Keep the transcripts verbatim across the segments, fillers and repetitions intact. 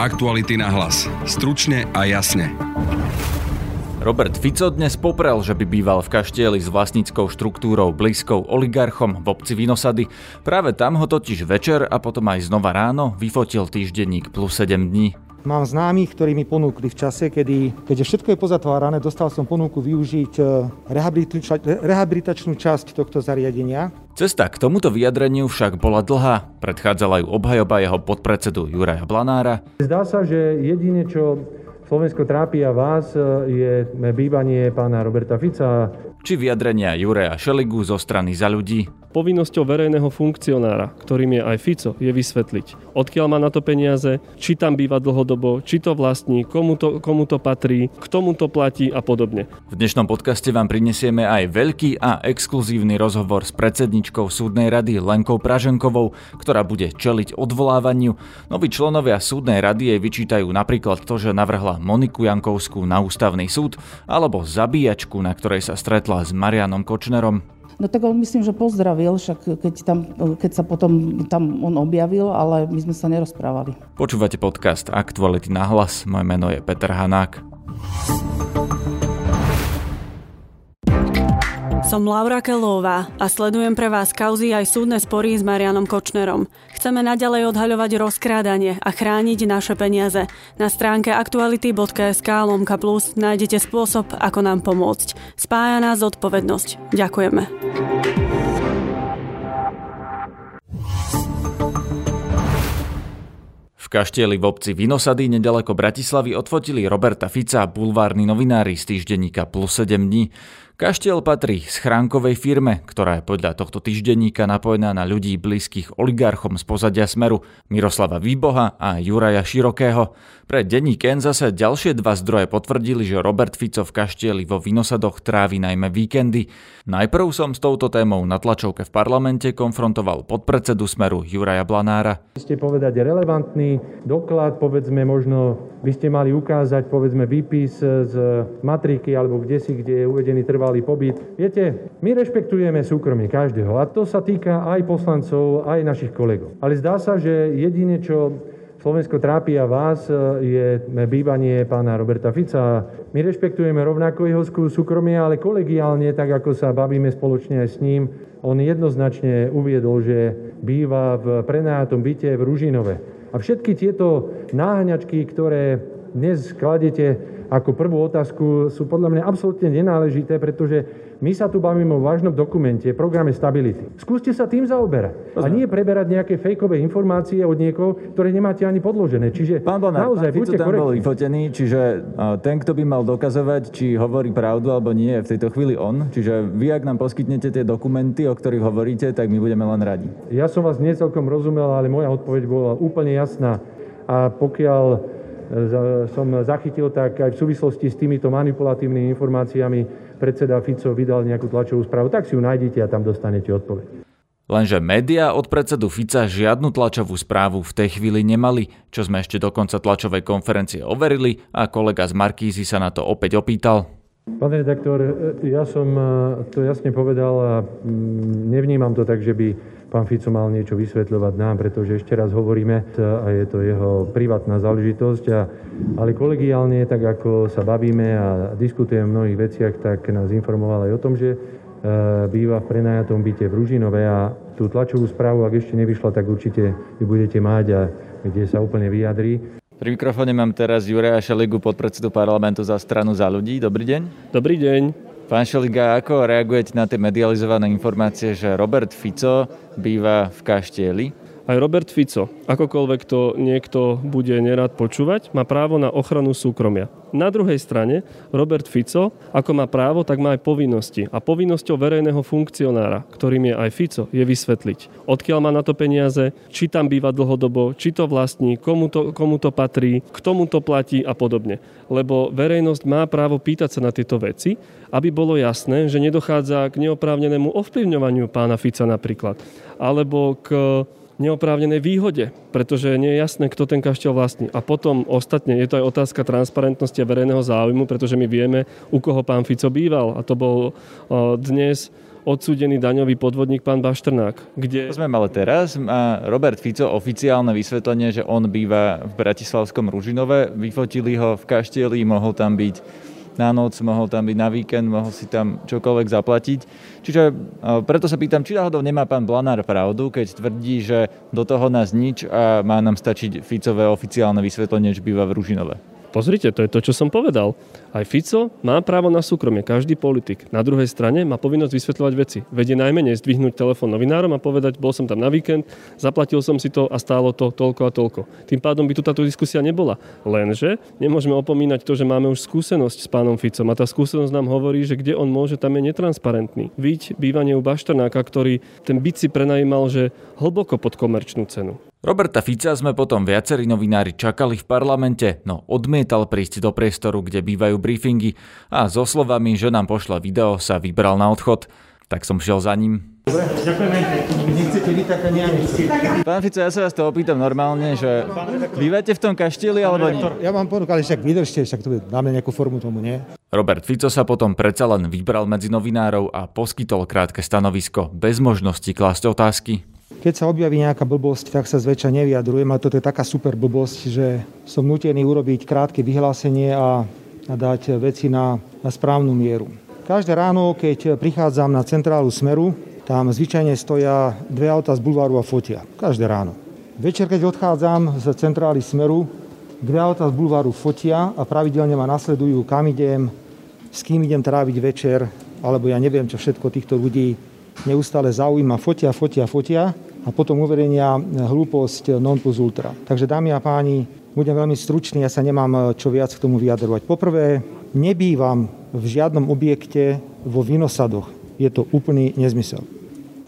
Aktuality na hlas. Stručne a jasne. Robert Fico dnes poprel, že by býval v kaštieli s vlastníckou štruktúrou blízkou oligarchom v obci Vinosady. Práve tam ho totiž večer a potom aj znova ráno vyfotil týždenník plus sedem dní. Mám známych, ktorí mi ponúkli v čase, kedy, keďže všetko je pozatvárané, dostal som ponuku využiť rehabilitačnú časť tohto zariadenia. Cesta k tomuto vyjadreniu však bola dlhá. Predchádzala ju obhajoba jeho podpredsedu Juraja Blanára. Zdá sa, že jedine, čo Slovensko trápi a vás, je bývanie pána Roberta Fica. Či vyjadrenia Juraja Šeligu zo strany Za ľudí. Povinnosťou verejného funkcionára, ktorým je aj Fico, je vysvetliť, odkiaľ má na to peniaze, či tam býva dlhodobo, či to vlastní, komu to, komu to patrí, k tomu to platí a podobne. V dnešnom podcaste vám prinesieme aj veľký a exkluzívny rozhovor s predsedničkou Súdnej rady Lenkou Praženkovou, ktorá bude čeliť odvolávaniu. Noví členovia Súdnej rady jej vyčítajú napríklad to, že navrhla Moniku Jankovskú na ústavný súd alebo zabíjačku, na ktorej sa stretla s Marianom Kočnerom. No tak on myslím, že pozdravil, však keď, tam, keď sa potom tam on objavil, ale my sme sa nerozprávali. Počúvate podcast Aktuality na hlas. Moje meno je Peter Hanák. Som Laura Kellová a sledujem pre vás kauzy aj súdne spory s Marianom Kočnerom. Chceme naďalej odhaľovať rozkrádanie a chrániť naše peniaze. Na stránke aktuality bodka es ká lomka plus nájdete spôsob, ako nám pomôcť. Spája nás zodpovednosť. Ďakujeme. V kaštieli v obci Vinosady nedaleko Bratislavy odfotili Roberta Fica bulvárni novinári z týždenníka plus sedem dní. Kaštiel patrí schránkovej firme, ktorá je podľa tohto týždenníka napojená na ľudí blízkych oligarchom z pozadia Smeru, Miroslava Výboha a Juraja Širokého. Pre denník N zase ďalšie dva zdroje potvrdili, že Robert Fico v kaštieli vo Vinosadoch trávi najmä víkendy. Najprv som s touto témou na tlačovke v parlamente konfrontoval podpredsedu Smeru Juraja Blanára. Ste povedať relevantný doklad, povedzme možno by ste mali ukázať povedzme výpis z matriky alebo kde si, kde je uvedený trvalý pobyt. Viete, my rešpektujeme súkromie každého a to sa týka aj poslancov, aj našich kolegov. Ale zdá sa, že jedine, čo Slovensko trápi a vás, je bývanie pána Roberta Fica. My rešpektujeme rovnako jeho súkromie, ale kolegiálne, tak ako sa bavíme spoločne aj s ním, on jednoznačne uviedol, že býva v prenajatom byte v Ružinove. A všetky tieto náhňačky, ktoré dnes kladete ako prvú otázku, sú podľa mňa absolútne nenáležité, pretože my sa tu bavíme o vážnom dokumente, programe stability. Skúste sa tým zaoberať. A nie preberať nejaké fejkové informácie od niekoho, ktoré nemáte ani podložené. Čiže pán Bonár, naozaj buďte korektní. Pán Fico tam bol vyfotený, čiže ten, kto by mal dokazovať, či hovorí pravdu alebo nie, je v tejto chvíli on. Čiže vy, ak nám poskytnete tie dokumenty, o ktorých hovoríte, tak my budeme len radi. Ja som vás nie celkom rozumel, ale moja odpoveď bola úplne jasná. A pokiaľ som zachytil, tak aj v súvislosti s týmito manipulatívnymi informáciami predseda Fico vydal nejakú tlačovú správu. Tak si ju nájdete a tam dostanete odpoveď. Lenže médiá od predsedu Fica žiadnu tlačovú správu v tej chvíli nemali, čo sme ešte do konca tlačovej konferencie overili a kolega z Markízy sa na to opäť opýtal. Pán redaktor, ja som to jasne povedal a nevnímam to tak, že by pán Fico mal niečo vysvetľovať nám, pretože ešte raz hovoríme a je to jeho privátna záležitosť, a, ale kolegiálne, tak ako sa bavíme a diskutujeme v mnohých veciach, tak nás informoval aj o tom, že e, býva v prenajatom byte v Ružinove a tú tlačovú správu, ak ešte nevyšla, tak určite ju budete mať a kde sa úplne vyjadrí. Pri mikrofóne mám teraz Juraja Šeligu, podpredsedu parlamentu za stranu Za ľudí. Dobrý deň. Dobrý deň. Pán Šeliga, ako reagujete na tie medializované informácie, že Robert Fico býva v kaštieli? Aj Robert Fico, akokoľvek to niekto bude nerad počúvať, má právo na ochranu súkromia. Na druhej strane, Robert Fico, ako má právo, tak má aj povinnosti. A povinnosťou verejného funkcionára, ktorým je aj Fico, je vysvetliť, odkiaľ má na to peniaze, či tam býva dlhodobo, či to vlastní, komu to, komu to patrí, k tomu to platí a podobne. Lebo verejnosť má právo pýtať sa na tieto veci, aby bolo jasné, že nedochádza k neoprávnenému ovplyvňovaniu pána Fica napríklad, alebo k neoprávnenej výhode, pretože nie je jasné, kto ten kaštiel vlastní. A potom ostatne je to aj otázka transparentnosti a verejného záujmu, pretože my vieme, u koho pán Fico býval. A to bol dnes odsúdený daňový podvodník pán Baštrnák. Kde... To sme mali teraz. Má Robert Fico oficiálne vysvetlenie, že on býva v bratislavskom Ružinove. Vyfotili ho v kaštieli, mohol tam byť na noc, mohol tam byť na víkend, mohol si tam čokoľvek zaplatiť. Čiže preto sa pýtam, či náhodou nemá pán Blanár pravdu, keď tvrdí, že do toho nás nič a má nám stačiť Ficové oficiálne vysvetlenie, že býva v Ružinove. Pozrite, to je to, čo som povedal. Aj Fico má právo na súkromie, každý politik. Na druhej strane má povinnosť vysvetľovať veci. Vedie najmenej zdvihnúť telefón novinárom a povedať, bol som tam na víkend, zaplatil som si to a stálo to toľko a toľko. Tým pádom by tu táto diskusia nebola. Lenže nemôžeme opomínať to, že máme už skúsenosť s pánom Ficom a tá skúsenosť nám hovorí, že kde on môže, tam je netransparentný. Víť bývanie u Baštrnáka, ktorý ten byt si prenajímal, že hlboko pod komerčnú cenu. Roberta Fica sme potom viacerí novinári čakali v parlamente, no odmietal prísť do priestoru, kde bývajú briefingy a so slovami, že nám pošla video, sa vybral na odchod. Tak som šiel za ním. Dobre, ďakujeme. Nechcete vy tak ani ja nechcete. Pán Fico, ja sa vás to opýtam normálne, že bývate v tom kaštieli alebo nie? Ja vám ponúkali, však vydržte, však to dáme nejakú formu tomu, nie? Robert Fico sa potom predsa len vybral medzi novinárov a poskytol krátke stanovisko bez možnosti klásť otázky. Keď sa objaví nejaká blbosť, tak sa zväčša nevyjadrujem, ale toto je taká super blbosť, že som nútený urobiť krátke vyhlásenie a dať veci na, na správnu mieru. Každé ráno, keď prichádzam na centrálu Smeru, tam zvyčajne stoja dve auta z bulváru a fotia. Každé ráno. Večer, keď odchádzam z centrály Smeru, dve auta z bulváru fotia a pravidelne ma nasledujú, kam idem, s kým idem tráviť večer, alebo ja neviem, čo všetko týchto ľudí neustále zaujíma. Fotia, fotia, fotia. A potom uverenia hlúposť non plus ultra. Takže dámy a páni, budem veľmi stručný, ja sa nemám čo viac k tomu vyjadrovať. Poprvé, nebývam v žiadnom objekte vo Vinosadoch. Je to úplný nezmysel.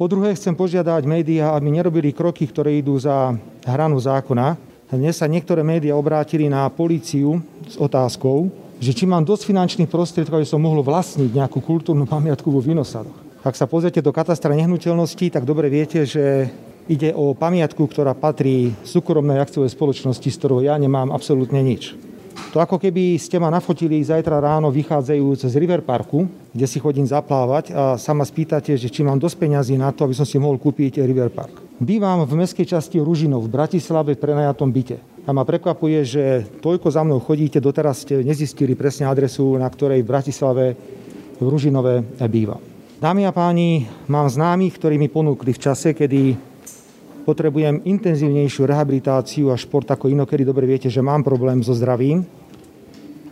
Po druhé, chcem požiadať médiá, aby nerobili kroky, ktoré idú za hranu zákona. Dnes sa niektoré médiá obrátili na políciu s otázkou, že či mám dosť finančných prostriedkov, aby som mohol vlastniť nejakú kultúrnu pamiatku vo Vinosadoch. Ak sa pozriete do katastra nehnuteľností, tak dobre viete, že ide o pamiatku, ktorá patrí súkromnej akciovej spoločnosti, s ktorou ja nemám absolútne nič. To ako keby ste ma nafotili zajtra ráno vychádzajúc z River Parku, kde si chodím zaplávať a sa ma spýtate, že či mám dosť peňazí na to, aby som si mohol kúpiť River Park. Bývam v mestskej časti Ružinov v Bratislave v prenajatom byte. A ma prekvapuje, že toľko za mnou chodíte, doteraz ste nezistili presne adresu, na ktorej v Bratislave v Ružinove bývam. Dámy a páni, mám známych, ktorí mi ponúkli v čase, kedy potrebujem intenzívnejšiu rehabilitáciu a šport ako inokedy. Dobre viete, že mám problém so zdravím.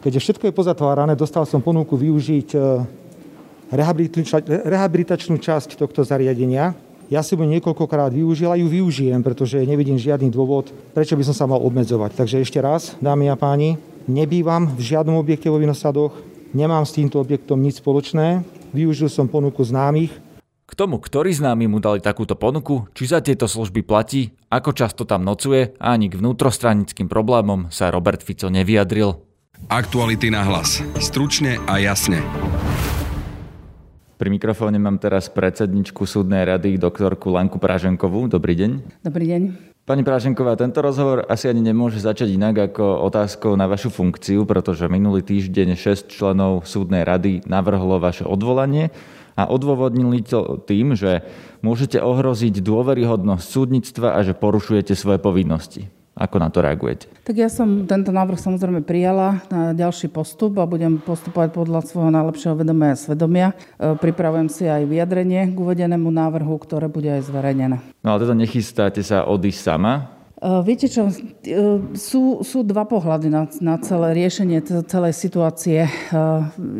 Keďže všetko je pozatvárané, dostal som ponuku využiť rehabilitačnú časť tohto zariadenia. Ja som ju niekoľkokrát využil a ju využijem, pretože nevidím žiadny dôvod, prečo by som sa mal obmedzovať. Takže ešte raz, dámy a páni, nebývam v žiadnom objekte vo Vinosadoch, nemám s týmto objektom nič spoločné. Využil som ponuku známych. K tomu, ktorí známi mu dali takúto ponuku, či za tieto služby platí, ako často tam nocuje a ani k vnútrostranickým problémom sa Robert Fico nevyjadril. Aktuality na hlas. Stručne a jasne. Pri mikrofóne mám teraz predsedničku súdnej rady doktorku Lenku Praženkovú. Dobrý deň. Dobrý deň. Pani Praženková, tento rozhovor asi ani nemôže začať inak ako otázkou na vašu funkciu, pretože minulý týždeň šesť členov súdnej rady navrhlo vaše odvolanie a odôvodnili to tým, že môžete ohroziť dôveryhodnosť súdnictva a že porušujete svoje povinnosti. Ako na to reagujete? Tak ja som tento návrh samozrejme prijala na ďalší postup a budem postupovať podľa svojho najlepšieho vedomia a svedomia. Pripravujem si aj vyjadrenie k uvedenému návrhu, ktoré bude aj zverejnené. No ale teda nechystáte sa odísť sama? Viete čo, sú, sú dva pohľady na, na celé riešenie celej situácie.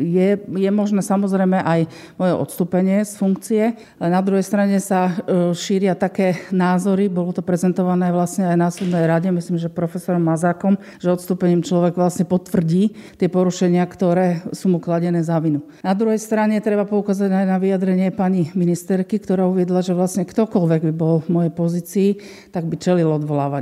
Je, je možné samozrejme aj moje odstúpenie z funkcie. Na druhej strane sa šíria také názory, bolo to prezentované vlastne aj na súdnej rade, myslím, že profesorom Mazákom, že odstúpením človek vlastne potvrdí tie porušenia, ktoré sú mu kladené za vinu. Na druhej strane treba poukázať aj na vyjadrenie pani ministerky, ktorá uviedla, že vlastne ktokoľvek by bol v mojej pozícii, tak by čelil odvolávaniu.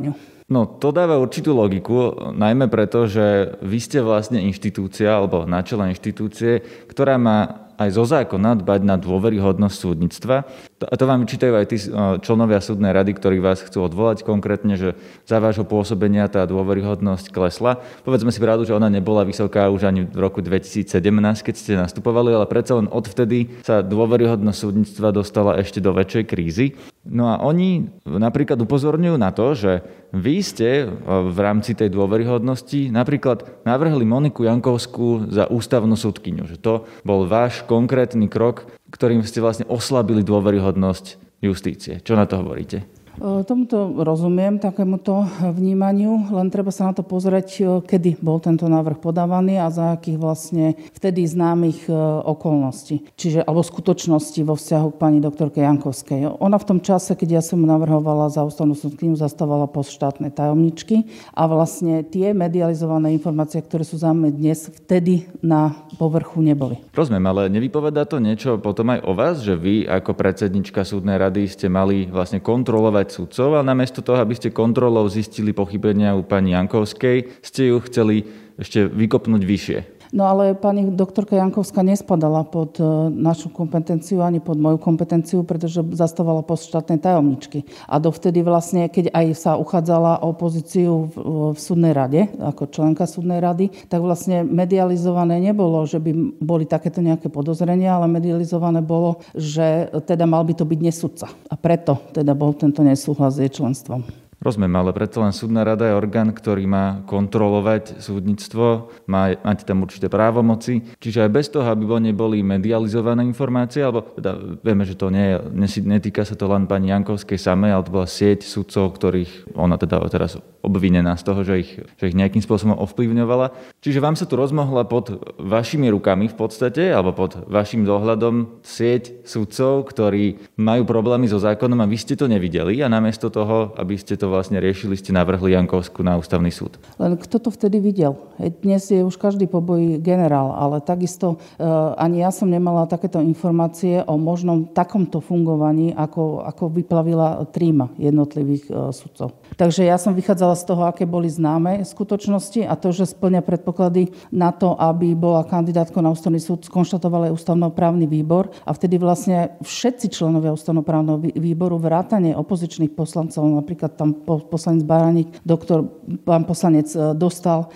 No to dáva určitú logiku, najmä preto, že vy ste vlastne inštitúcia alebo na čele inštitúcie, ktorá má aj zo zákona dbať na dôveryhodnosť súdnictva. A to vám čítajú aj tí členovia súdnej rady, ktorí vás chcú odvolať konkrétne, že za vášho pôsobenia tá dôveryhodnosť klesla. Povedzme si pravdu, že ona nebola vysoká už ani v roku dvetisícsedemnásť, keď ste nastupovali, ale predsa len odvtedy sa dôveryhodnosť súdnictva dostala ešte do väčšej krízy. No a oni napríklad upozorňujú na to, že vy ste v rámci tej dôveryhodnosti napríklad navrhli Moniku Jankovskú za ústavnú súdkyňu, že to bol váš konkrétny krok, ktorým ste vlastne oslabili dôveryhodnosť justície. Čo na to hovoríte? Tomuto rozumiem, takémuto vnímaniu, len treba sa na to pozrieť, kedy bol tento návrh podávaný a za akých vlastne vtedy známych okolností, čiže alebo skutočnosti vo vzťahu k pani doktorke Jankovskej. Ona v tom čase, keď ja som navrhovala za ústavnú súdkyňu, zastávala post štátnej tajomničky a vlastne tie medializované informácie, ktoré sú známe dnes, vtedy na povrchu neboli. Rozumiem, ale nevypovedá to niečo potom aj o vás, že vy ako predsednička súdnej rady ste mali vlastne kontrolovať sudcov, ale namiesto toho, aby ste kontrolou zistili pochybenia u pani Jankovskej, ste ju chceli ešte vykopnúť vyššie. No ale pani doktorka Jankovská nespadala pod našu kompetenciu ani pod moju kompetenciu, pretože zastávala post štátnej tajomničky. A dovtedy vlastne, keď aj sa uchádzala o pozíciu v, v súdnej rade, ako členka súdnej rady, tak vlastne medializované nebolo, že by boli takéto nejaké podozrenia, ale medializované bolo, že teda mal by to byť nesudca. A preto teda bol tento nesúhlas s jej členstvom. Rozumiem, ale preto len súdna rada je orgán, ktorý má kontrolovať súdnictvo, má mať tam určité právomoci. Čiže aj bez toho, aby neboli medializované informácie, alebo teda vieme, že to nie je, netýka sa to len pani Jankovskej samej, ale to bola sieť súdcov, ktorých ona teda teraz obvinená z toho, že ich, že ich nejakým spôsobom ovplyvňovala. Čiže vám sa tu rozmohla pod vašimi rukami v podstate, alebo pod vašim dohľadom sieť súdcov, ktorí majú problémy so zákonom a vy ste to nevideli a namiesto toho, aby ste to vlastne riešili, ste navrhli Jankovskú na ústavný súd. Len kto to vtedy videl? Dnes je už každý po boji generál, ale takisto e, ani ja som nemala takéto informácie o možnom takomto fungovaní, ako, ako vyplavila tríma jednotlivých e, sudcov. Takže ja som vychádzala z toho, aké boli známe skutočnosti a to, že splňa predpoklady na to, aby bola kandidátka na ústavný súd, skonštatoval aj ústavnoprávny výbor a vtedy vlastne všetci členovia ústavnoprávneho výboru vrátane opozičných poslancov, napríklad tam poslanec Baraník, doktor, pán poslanec Dostal,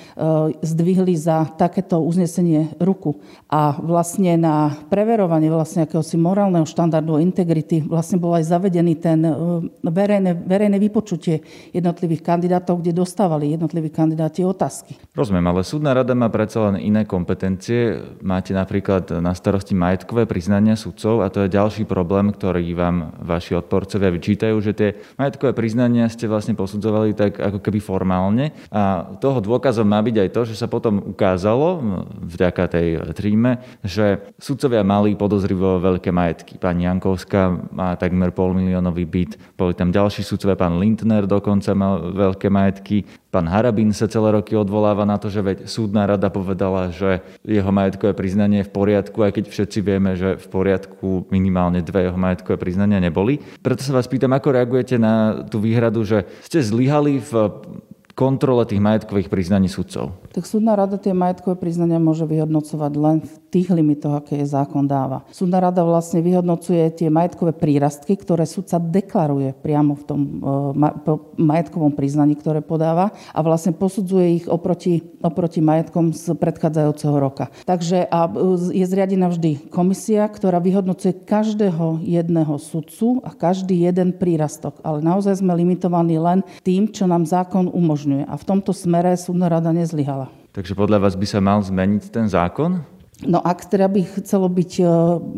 zdvihli za takéto uznesenie ruku. A vlastne na preverovanie vlastne akéhosi morálneho štandardu a integrity vlastne bol aj zavedený ten verejné, verejné vypočutie jednotlivých kandidátov, kde dostávali jednotliví kandidáti otázky. Rozumiem, ale súdna rada má predsa len iné kompetencie. Máte napríklad na starosti majetkové priznania sudcov a to je ďalší problém, ktorý vám vaši odporcovia vyčítajú, že tie majetkové priznania ste vlastne posudzovali tak ako keby formálne a toho dôkazom má byť aj to, že sa potom ukázalo vďaka tej tríme, že sudcovia mali podozrivo veľké majetky. Pani Jankovská má takmer polmiliónový byt, boli tam ďalší sudcovia, pán Lindner dokonca mal veľké majetky, pán Harabín sa celé roky odvoláva na to, že veď súdna rada povedala, že jeho majetkové priznanie je v poriadku, aj keď všetci vieme, že v poriadku minimálne dve jeho majetkové priznania neboli. Preto sa vás pýtam, ako reagujete na tú výhradu, že ste zlyhali v kontrole tých majetkových priznaní sudcov? Tak súdna rada tie majetkové priznania môže vyhodnocovať len v tých limitoch, aké zákon dáva. Súdna rada vlastne vyhodnocuje tie majetkové prírastky, ktoré sudca deklaruje priamo v tom majetkovom priznaní, ktoré podáva a vlastne posudzuje ich oproti, oproti majetkom z predchádzajúceho roka. Takže a je zriadená vždy komisia, ktorá vyhodnocuje každého jedného sudcu a každý jeden prírastok. Ale naozaj sme limitovaní len tým, čo nám zákon umožňuje. A v tomto smere súdna rada nezlyhala. Takže podľa vás by sa mal zmeniť ten zákon? No ak teda by chcelo byť,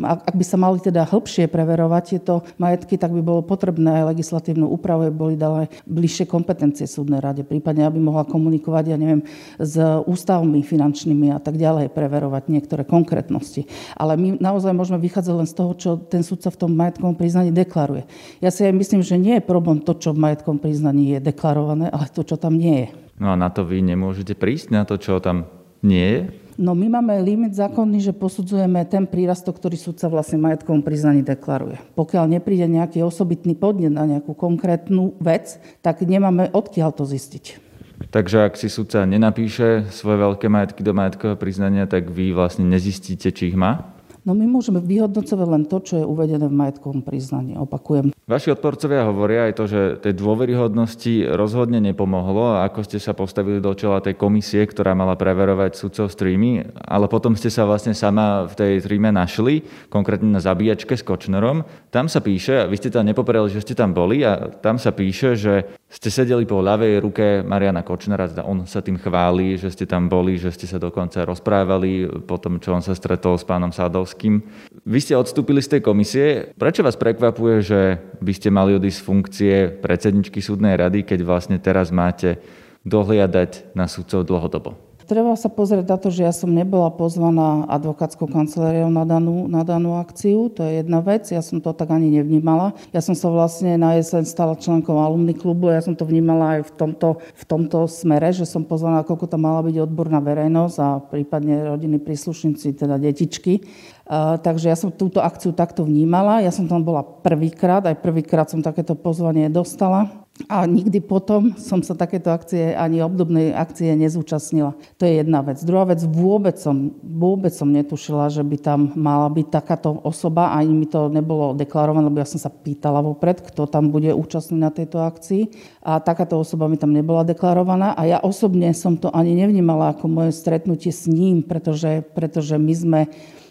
ak by sa mali teda hĺbšie preverovať tieto majetky, tak by bolo potrebné aj legislatívnu úpravu, aby boli dané bližšie kompetencie súdnej rade, prípadne aby mohla komunikovať, ja neviem, s ústavmi finančnými a tak ďalej, preverovať niektoré konkrétnosti. Ale my naozaj môžeme vychádzať len z toho, čo ten sudca v tom majetkovom priznaní deklaruje. Ja si aj myslím, že nie je problém to, čo v majetkovom priznaní je deklarované, ale to, čo tam nie je. No a na to vy nemôžete prísť, na to, čo tam nie je? No my máme limit zákonný, že posudzujeme ten prírastok, ktorý sudca vlastne majetkovom priznaní deklaruje. Pokiaľ nepríde nejaký osobitný podnet na nejakú konkrétnu vec, tak nemáme odkiaľ to zistiť. Takže ak si sudca nenapíše svoje veľké majetky do majetkového priznania, tak vy vlastne nezistíte, či ich má? No my môžeme vyhodnocovať len to, čo je uvedené v majetkovom priznaní. Opakujem. Vaši odporcovia hovoria aj to, že tej dôveryhodnosti rozhodne nepomohlo, ako ste sa postavili do čela tej komisie, ktorá mala preverovať sudcov streamy, ale potom ste sa vlastne sama v tej streame našli, konkrétne na zabíjačke s Kočnerom. Tam sa píše, vy ste tam nepopreli, že ste tam boli, a tam sa píše, že ste sedeli po ľavej ruke Mariana Kočnera, teda on sa tým chváli, že ste tam boli, že ste sa dokonca rozprávali po tom, čo on sa stretol s pánom Sadovským. Vy ste odstúpili z tej komisie. Prečo vás prekvapuje, že by ste mali odísť z funkcie predsedničky súdnej rady, keď vlastne teraz máte dohliadať na sudcov dlhodobo? Treba sa pozrieť na to, že ja som nebola pozvaná advokátskou kanceláriou na danú, na danú akciu. To je jedna vec. Ja som to tak ani nevnímala. Ja som sa vlastne na jeseň stala členkou alumny klubu. Ja som to vnímala aj v tomto, v tomto smere, že som pozvaná, koľko tam mala byť odborná verejnosť a prípadne rodiny príslušníci, teda detičky. Uh, takže ja som túto akciu takto vnímala. Ja som tam bola prvýkrát, aj prvýkrát som takéto pozvanie dostala a nikdy potom som sa takéto akcie, ani obdobnej akcie nezúčastnila. To je jedna vec. Druhá vec, vôbec som, vôbec som netušila, že by tam mala byť takáto osoba, ani mi to nebolo deklarované, lebo ja som sa pýtala vopred, kto tam bude účastný na tejto akcii, a takáto osoba mi tam nebola deklarovaná a ja osobne som to ani nevnímala ako moje stretnutie s ním, pretože, pretože my sme...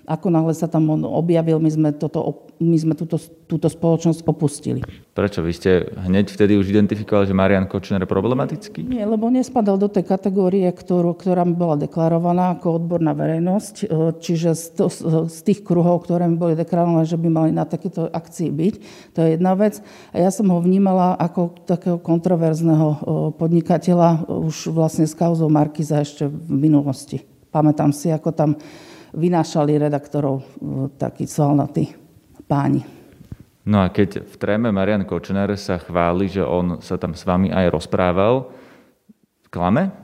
Ako náhle sa tam on objavil, my sme, toto, my sme túto, túto spoločnosť opustili. Prečo? Vy ste hneď vtedy už identifikovali, že Marian Kočner je problematický? Nie, lebo nespadal do tej kategórie, ktorú, ktorá mi bola deklarovaná ako odborná verejnosť. Čiže z, to, z tých kruhov, ktoré mi boli deklarované, že by mali na takéto akcii byť. To je jedna vec. A ja som ho vnímala ako takého kontroverzného podnikateľa už vlastne s kauzou Markíza ešte v minulosti. Pamätám si, ako tam vynášali redaktorov takí svalnatí páni. No a keď v tréme Marian Kočner sa chváli, že on sa tam s vami aj rozprával, klame?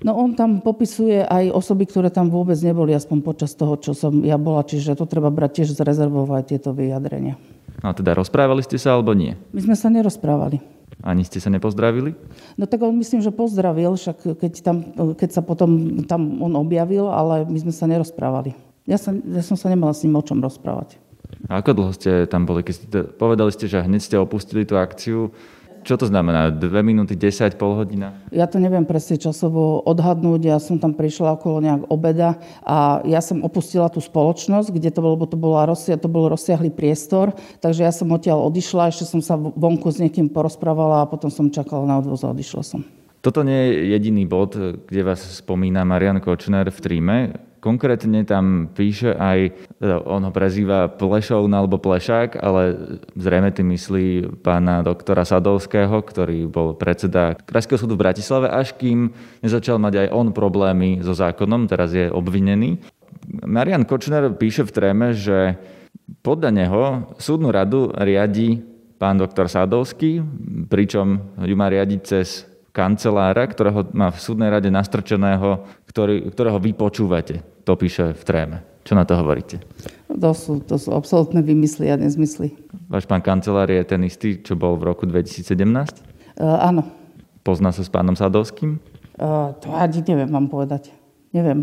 No on tam popisuje aj osoby, ktoré tam vôbec neboli, aspoň počas toho, čo som ja bola, čiže to treba brať tiež zrezervovať tieto vyjadrenia. No teda rozprávali ste sa alebo nie? My sme sa nerozprávali. Ani ste sa nepozdravili? No tak on myslím, že pozdravil, však keď, tam, keď sa potom tam on objavil, ale my sme sa nerozprávali. Ja, sa, ja som sa nemala s ním o čom rozprávať. A ako dlho ste tam boli? Keď ste to, povedali ste, že hneď ste opustili tú akciu. Čo to znamená? Dve minúty, desať, pol hodina? Ja to neviem presne časovo odhadnúť. Ja som tam prišla okolo nejak obeda a ja som opustila tú spoločnosť, kde to bolo, bo to, bola rozsia, to bol rozsiahlý priestor, takže ja som odtiaľ odišla, ešte som sa vonku s niekým porozprávala a potom som čakala na odvoz a odišla som. Toto nie je jediný bod, kde vás spomína Marian Kočner v tríme. Konkrétne tam píše aj, on ho prezýva Plešovn alebo Plešák, ale zrejme tým myslí pána doktora Sadovského, ktorý bol predseda Krajského súdu v Bratislave, až kým nezačal mať aj on problémy so zákonom, teraz je obvinený. Marian Kočner píše v tréme, že podľa neho súdnu radu riadi pán doktor Sadovský, pričom ju má riadiť cez kancelára, ktorého má v súdnej rade nastrčeného, ktorý, ktorého vy počúvate. To píše v tréme. Čo na to hovoríte? To sú, to sú absolútne vymysly a nezmysly. Váš pán kancelár je ten istý, čo bol v roku dvetisícsedemnásť? Uh, áno. Pozná sa s pánom Sadovským? Uh, to ani neviem vám povedať. Neviem,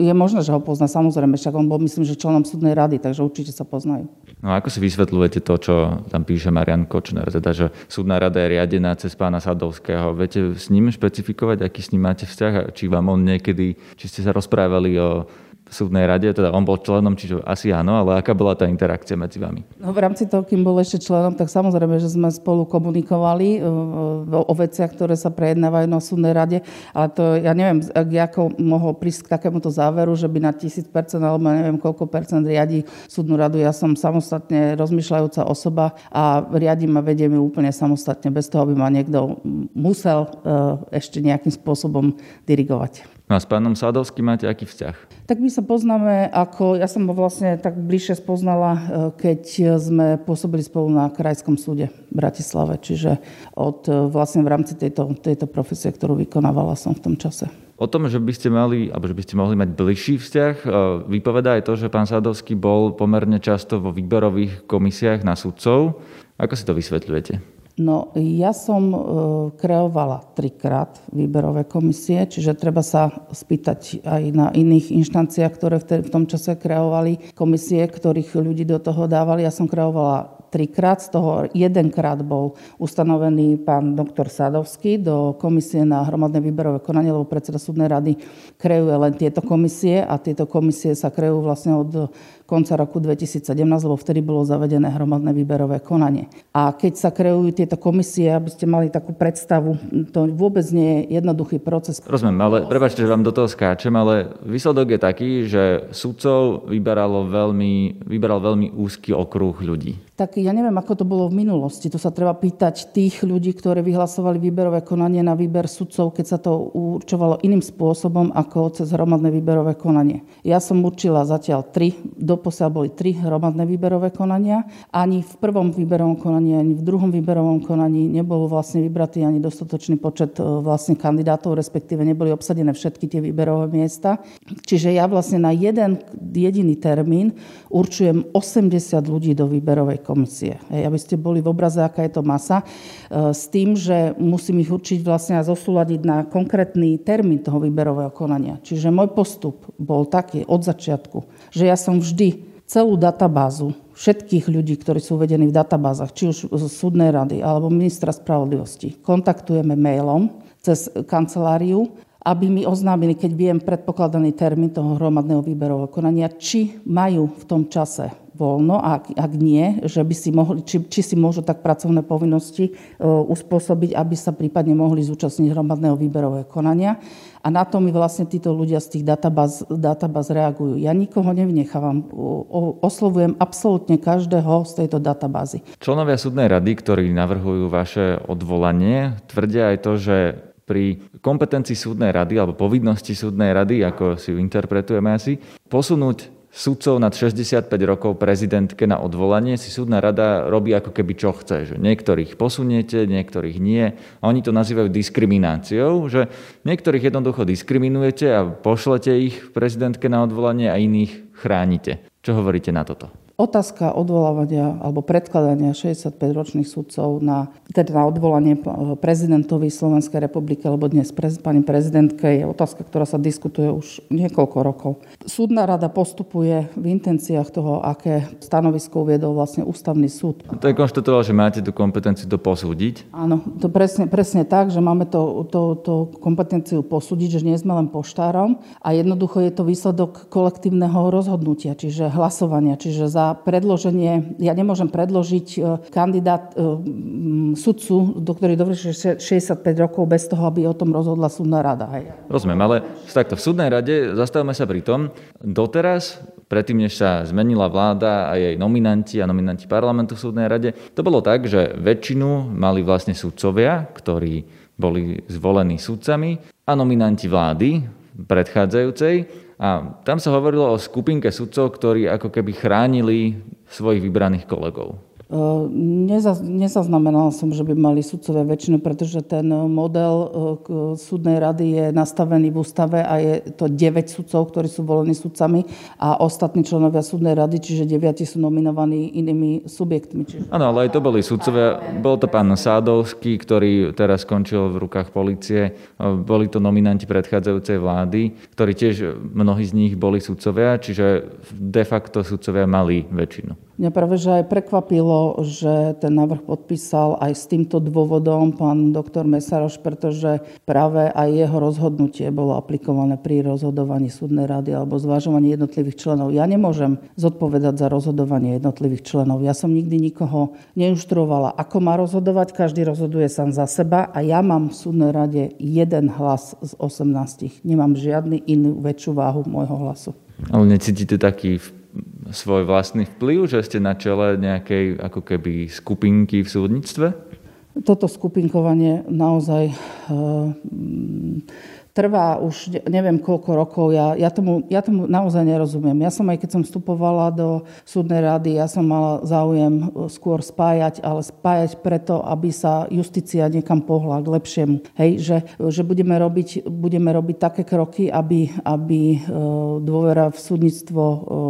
je možné, že ho pozná, samozrejme, však on bol, myslím, že členom súdnej rady, takže určite sa poznajú. No ako si vysvetľujete to, čo tam píše Marian Kočner, teda, že súdna rada je riadená cez pána Sadovského? Viete s ním špecifikovať, aký s ním máte vzťah? Či vám on niekedy, či ste sa rozprávali o súdnej rade, teda on bol členom, čiže asi áno, ale aká bola tá interakcia medzi vami? No, v rámci toho, kým bol ešte členom, tak samozrejme, že sme spolu komunikovali o veciach, ktoré sa prejednávajú na súdnej rade, ale to ja neviem, ako mohol prísť k takémuto záveru, že by na tisíc percent alebo neviem koľko percent riadi súdnu radu. Ja som samostatne rozmýšľajúca osoba a riadím a vediem ju úplne samostatne, bez toho, aby ma niekto musel ešte nejakým spôsobom dirigovať. No a s pánom Sadovským máte aký vzťah? Tak my sa poznáme, ako ja som ho vlastne tak bližšie spoznala, keď sme pôsobili spolu na Krajskom súde v Bratislave, čiže od, vlastne v rámci tejto, tejto profesie, ktorú vykonávala som v tom čase. O tom, že by ste mali, alebo že by ste mohli mať bližší vzťah, vypovedá aj to, že pán Sadovský bol pomerne často vo výberových komisiách na sudcov. Ako si to vysvetľujete? No, ja som kreovala trikrát výberové komisie, čiže treba sa spýtať aj na iných inštanciách, ktoré v tom čase kreovali komisie, ktorých ľudí do toho dávali. Ja som kreovala trikrát, z toho jedenkrát bol ustanovený pán doktor Sadovský do komisie na hromadné výberové konanie, lebo predseda súdnej rady kreuje len tieto komisie a tieto komisie sa kreujú vlastne od konca roku dvetisícsedemnásť, lebo vtedy bolo zavedené hromadné výberové konanie. A keď sa kreujú tieto komisie, aby ste mali takú predstavu, to vôbec nie je jednoduchý proces. Rozumiem, ale prepáčte, že vám do toho skáčem, ale výsledok je taký, že sudcov vyberalo veľmi, vyberal veľmi úzky okruh ľudí. Tak ja neviem, ako to bolo v minulosti. To sa treba pýtať tých ľudí, ktorí vyhlasovali výberové konanie na výber sudcov, keď sa to určovalo iným spôsobom ako cez hromadné výberové konanie. Ja som určila zatiaľ tri, doposiaľ boli tri hromadné výberové konania. Ani v prvom výberovom konaní, ani v druhom výberovom konaní nebol vlastne vybratý ani dostatočný počet vlastne kandidátov, respektíve neboli obsadené všetky tie výberové miesta. Čiže ja vlastne na jeden jediný termín určujem osemdesiat ľudí do výberovej komisie. Hej, aby ste boli v obraze, aká je to masa, s tým, že musím ich určiť vlastne a zosúľadiť na konkrétny termín toho výberového konania. Čiže môj postup bol taký od začiatku, že ja som vždy celú databázu všetkých ľudí, ktorí sú uvedení v databázach, či už z súdnej rady alebo ministra spravodlivosti, kontaktujeme mailom cez kanceláriu, aby mi oznámili, keď viem predpokladaný termín toho hromadného výberového konania, či majú v tom čase voľno, a ak, ak nie, že by si mohli, či, či si môžu tak pracovné povinnosti e, uspôsobiť, aby sa prípadne mohli zúčastniť hromadného výberového konania. A na to mi vlastne títo ľudia z tých databáz, databáz reagujú. Ja nikoho nevnechávam, oslovujem absolútne každého z tejto databázy. Členovia súdnej rady, ktorí navrhujú vaše odvolanie, tvrdia aj to, že pri kompetencii súdnej rady alebo povinnosti súdnej rady, ako si ju interpretujeme asi, posunúť sudcov nad šesťdesiatpäť rokov prezidentke na odvolanie si súdna rada robí ako keby čo chce. Že niektorých posuniete, niektorých nie. A oni to nazývajú diskrimináciou, že niektorých jednoducho diskriminujete a pošlete ich prezidentke na odvolanie a iných chránite. Čo hovoríte na toto? Otázka odvolávania alebo predkladania šesťdesiatpäťročných sudcov na, teda na odvolanie prezidentovi Slovenskej republiky, alebo dnes prez, pani prezidentke, je otázka, ktorá sa diskutuje už niekoľko rokov. Súdna rada postupuje v intenciách toho, aké stanovisko uviedol vlastne ústavný súd. To je konštatoval, že máte tú kompetenciu to posúdiť? Áno, to presne, presne tak, že máme to, to, to kompetenciu posúdiť, že nie sme len poštárom a jednoducho je to výsledok kolektívneho rozhodnutia, čiže hlasovania, čiže za predloženie, ja nemôžem predložiť kandidát sudcu, do ktorý dovrší šesťdesiatpäť rokov bez toho, aby o tom rozhodla súdna rada. Hej. Rozumiem, ale takto v súdnej rade zastavme sa pri tom. Doteraz, predtým, než sa zmenila vláda a jej nominanti a nominanti parlamentu v súdnej rade, to bolo tak, že väčšinu mali vlastne sudcovia, ktorí boli zvolení sudcami a nominanti vlády predchádzajúcej. A tam sa hovorilo o skupinke sudcov, ktorí ako keby chránili svojich vybraných kolegov. Nezaz, nezaznamenala som, že by mali sudcovia väčšinu, pretože ten model súdnej rady je nastavený v ústave a je to deväť sudcov, ktorí sú volení sudcami a ostatní členovia súdnej rady, čiže deviati sú nominovaní inými subjektmi. Čiže... Áno, ale aj to boli sudcovia. Bol to pán Sadovský, ktorý teraz skončil v rukách polície. Boli to nominanti predchádzajúcej vlády, ktorí tiež mnohí z nich boli sudcovia, čiže de facto sudcovia mali väčšinu. Mňa práve, že aj prekvapilo, že ten návrh podpísal aj s týmto dôvodom pán doktor Mesaroš, pretože práve aj jeho rozhodnutie bolo aplikované pri rozhodovaní súdnej rady alebo zvažovaní jednotlivých členov. Ja nemôžem zodpovedať za rozhodovanie jednotlivých členov. Ja som nikdy nikoho neuštruovala, ako má rozhodovať. Každý rozhoduje sám za seba a ja mám v súdnej rade jeden hlas z osemnástich. Nemám žiadny inú väčšiu váhu môjho hlasu. Ale necítite taký svoj vlastný vplyv, že ste na čele nejakej ako keby skupinky v súdnictve? Toto skupinkovanie naozaj e, trvá už neviem koľko rokov. Ja, ja, tomu, ja tomu naozaj nerozumiem. Ja som aj keď som vstupovala do súdnej rady, ja som mala záujem skôr spájať, ale spájať preto, aby sa justícia niekam pohla k lepšiemu. Hej, že, že budeme, robiť, budeme robiť také kroky, aby, aby dôvera v súdnictvo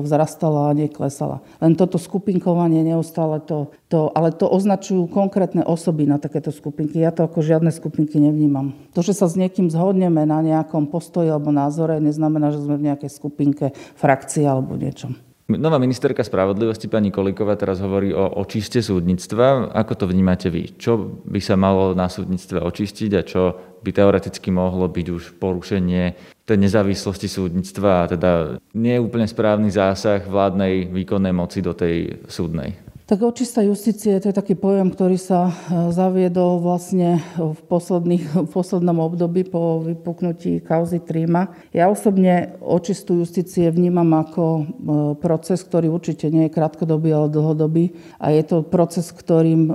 vzrastala a neklesala. Len toto skupinkovanie neustále to, to, ale to označujú konkrétne osoby na takéto skupinky. Ja to ako žiadne skupinky nevnímam. To, že sa s niekým zhodneme na nejakom postoji alebo názore, neznamená, že sme v nejakej skupinke, frakcii alebo niečom. Nová ministerka spravodlivosti pani Kolíková teraz hovorí o očiste súdnictva. Ako to vnímate vy? Čo by sa malo na súdnictve očistiť a čo by teoreticky mohlo byť už porušenie tej nezávislosti súdnictva a teda neúplne správny zásah vládnej výkonnej moci do tej súdnej? Tak očista justície, to je taký pojem, ktorý sa zaviedol vlastne v, v poslednom období po vypuknutí kauzy Tríma. Ja osobne očistú justície vnímam ako proces, ktorý určite nie je krátkodobý, ale dlhodobý. A je to proces, ktorým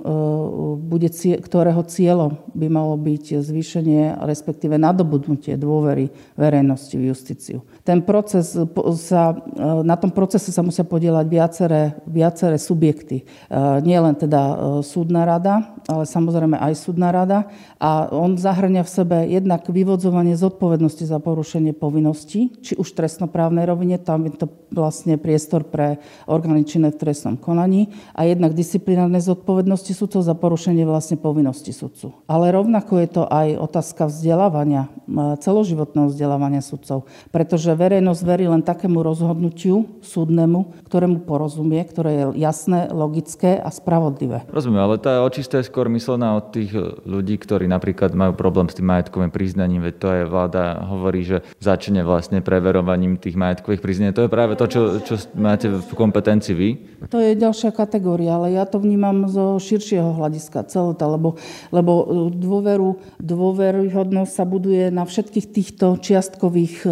bude, ktorého cieľom by malo byť zvýšenie, respektíve nadobudnutie dôvery verejnosti v justíciu. Ten proces sa, na tom procese sa musia podieľať viaceré, viaceré subjekty. Nie len teda súdna rada, ale samozrejme aj súdna rada. A on zahŕňa v sebe jednak vyvodzovanie zodpovednosti za porušenie povinností, či už v trestnoprávnej rovine, tam je to vlastne priestor pre orgány činné v trestnom konaní, a jednak disciplinárne zodpovednosti sudcov za porušenie vlastne povinnosti sudcu. Ale rovnako je to aj otázka vzdelávania, celoživotného vzdelávania sudcov, pretože verejnosť verí len takému rozhodnutiu súdnemu, ktorému porozumie, ktoré je jasné, logické a spravodlivé. Rozumiem, ale tá očista je skôr myslená od tých ľudí, ktorí napríklad majú problém s tým majetkovým priznaním, veď to aj vláda hovorí, že začne vlastne preverovaním tých majetkových priznaní. To je práve to, čo, čo máte v kompetencii vy? To je ďalšia kategória, ale ja to vnímam zo širšieho hľadiska celota, lebo, lebo dôveru, dôveryhodnosť sa buduje na všetkých týchto čiastkových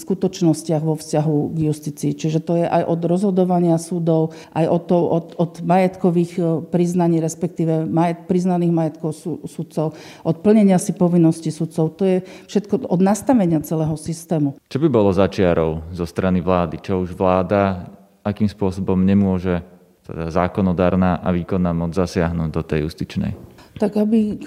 skutočnostiach vo vzťahu k justícii. Čiže to je aj od rozhodovania súdov, aj od toho Od, od majetkových priznaní, respektíve majet, priznaných majetkov sudcov, od plnenia si povinnosti sudcov. To je všetko od nastavenia celého systému. Čo by bolo za čiarou zo strany vlády? Čo už vláda, akým spôsobom nemôže teda zákonodárna a výkonná moc zasiahnuť do tej justičnej? Tak aby,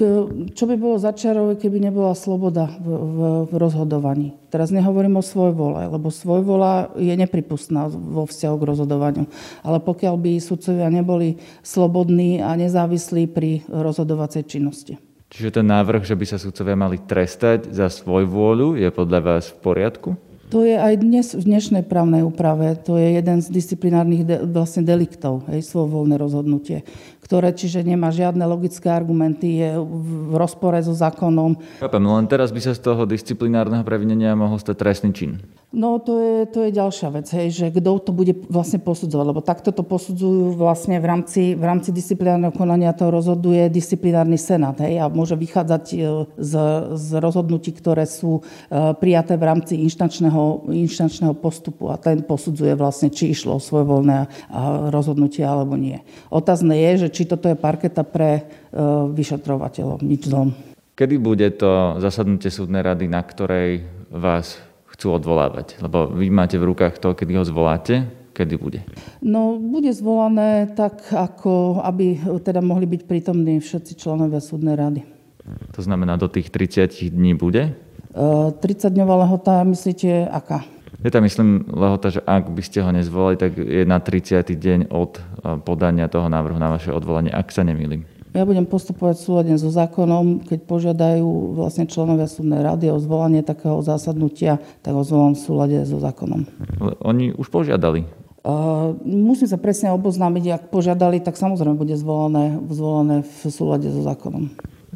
čo by bolo za čiarou, keby nebola sloboda v, v, v rozhodovaní. Teraz nehovorím o svojvole, lebo svojvola je nepripustná vo vzťahu k rozhodovaniu. Ale pokiaľ by sudcovia neboli slobodní a nezávislí pri rozhodovacej činnosti. Čiže ten návrh, že by sa sudcovia mali trestať za svojvôľu, je podľa vás v poriadku? To je aj dnes v dnešnej právnej úprave. To je jeden z disciplinárnych de, vlastne deliktov, hej, svojvoľné rozhodnutie, ktoré čiže nemá žiadne logické argumenty, je v rozpore so zákonom. Chápem, len teraz by sa z toho disciplinárneho previnenia mohol stať trestný čin. No to je, to je ďalšia vec, hej, že kto to bude vlastne posudzovať, lebo takto to posudzujú vlastne v rámci, v rámci disciplinárneho konania, to rozhoduje disciplinárny senát, hej, a môže vychádzať z, z rozhodnutí, ktoré sú prijaté v rámci inštančného, inštančného postupu, a ten posudzuje vlastne, či išlo o svojvoľné rozhodnutie alebo nie. Otázne je, že či toto je parketa pre vyšetrovateľov, nič zlom. Kedy bude to zasadnutie súdnej rady, na ktorej vás chcú odvolávať? Lebo vy máte v rukách to, kedy ho zvoláte, kedy bude? No, bude zvolané tak, ako aby teda mohli byť prítomní všetci členovia súdnej rady. To znamená, do tých tridsať dní bude? tridsaťdňová lehota, myslíte, aká? Je tam, myslím, lehota, že ak by ste ho nezvolali, tak je na tridsiaty deň od podania toho návrhu na vaše odvolanie, ak sa nemýlim. Ja budem postupovať súladne so zákonom. Keď požiadajú vlastne členovia súdnej rady o zvolanie takého zasadnutia, tak ho zvolám v súlade so zákonom. Oni už požiadali. Uh, musím sa presne oboznámiť, ak požiadali, tak samozrejme bude zvolané, zvolané v súlade so zákonom.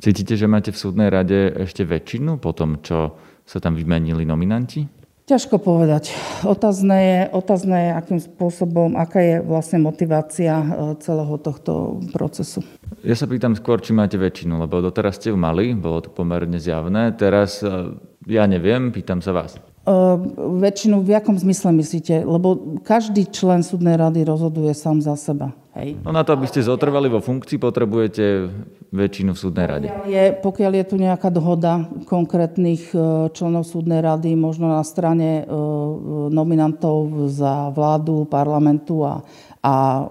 Cítite, že máte v súdnej rade ešte väčšinu po tom, čo sa tam vymenili nominanti? Ťažko povedať. Otázne je, otázne je, akým spôsobom, aká je vlastne motivácia celého tohto procesu. Ja sa pýtam skôr, či máte väčšinu, lebo doteraz ste ju mali, bolo to pomerne zjavné. Teraz ja neviem, pýtam sa vás. Väčšinu v jakom zmysle myslíte? Lebo každý člen súdnej rady rozhoduje sám za seba. Hej. No na to, aby ste zotrvali vo funkcii, potrebujete väčšinu v súdnej rade. Je, pokiaľ je tu nejaká dohoda konkrétnych členov súdnej rady, možno na strane nominantov za vládu, parlamentu a, a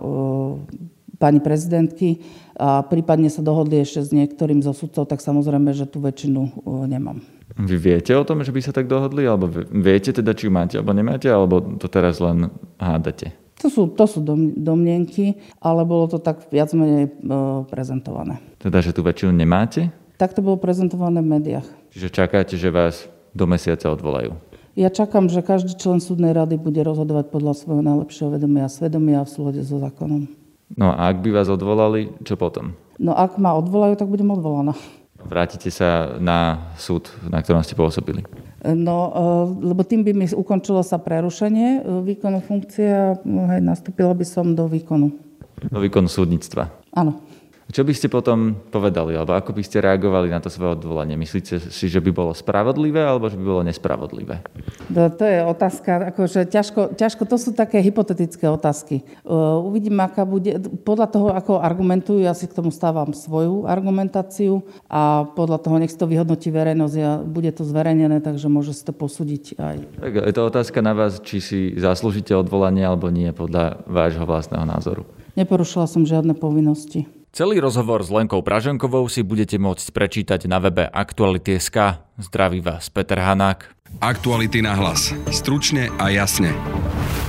pani prezidentky, a prípadne sa dohodli ešte s niektorým zo sudcov, tak samozrejme, že tú väčšinu nemám. Vy viete o tom, že by sa tak dohodli? Alebo viete teda, či ju máte, alebo nemáte? Alebo to teraz len hádate? To sú, to sú dom, domnenky, ale bolo to tak viac menej e, prezentované. Teda, že tú väčšinu nemáte? Tak to bolo prezentované v médiách. Čiže čakáte, že vás do mesiaca odvolajú? Ja čakám, že každý člen súdnej rady bude rozhodovať podľa svojho najlepšieho vedomia a svedomia v súlade so zákonom. No a ak by vás odvolali, čo potom? No ak ma odvolajú, tak budem odvolaná. Vrátite sa na súd, na ktorom ste pôsobili? No, lebo tým by mi ukončilo sa prerušenie výkonu funkcie a hej, nastúpila by som do výkonu. Do výkonu súdnictva? Áno. Čo by ste potom povedali, alebo ako by ste reagovali na to svoje odvolanie? Myslíte si, že by bolo spravodlivé, alebo že by bolo nespravodlivé? To, to je otázka, akože ťažko, ťažko, to sú také hypotetické otázky. Uvidím, aká bude, podľa toho, ako argumentujú, ja si k tomu stávam svoju argumentáciu a podľa toho, nech si to vyhodnotí verejnosť, ja, bude to zverejnené, takže môže si to posúdiť aj. Tak je to otázka na vás, či si zaslúžite odvolanie, alebo nie, podľa vášho vlastného názoru. Neporušila som žiadne povinnosti. Celý rozhovor s Lenkou Praženkovou si budete môcť prečítať na webe aktuality bodka es ká. Zdraví vás Peter Hanák. Aktuality na hlas. Stručne a jasne.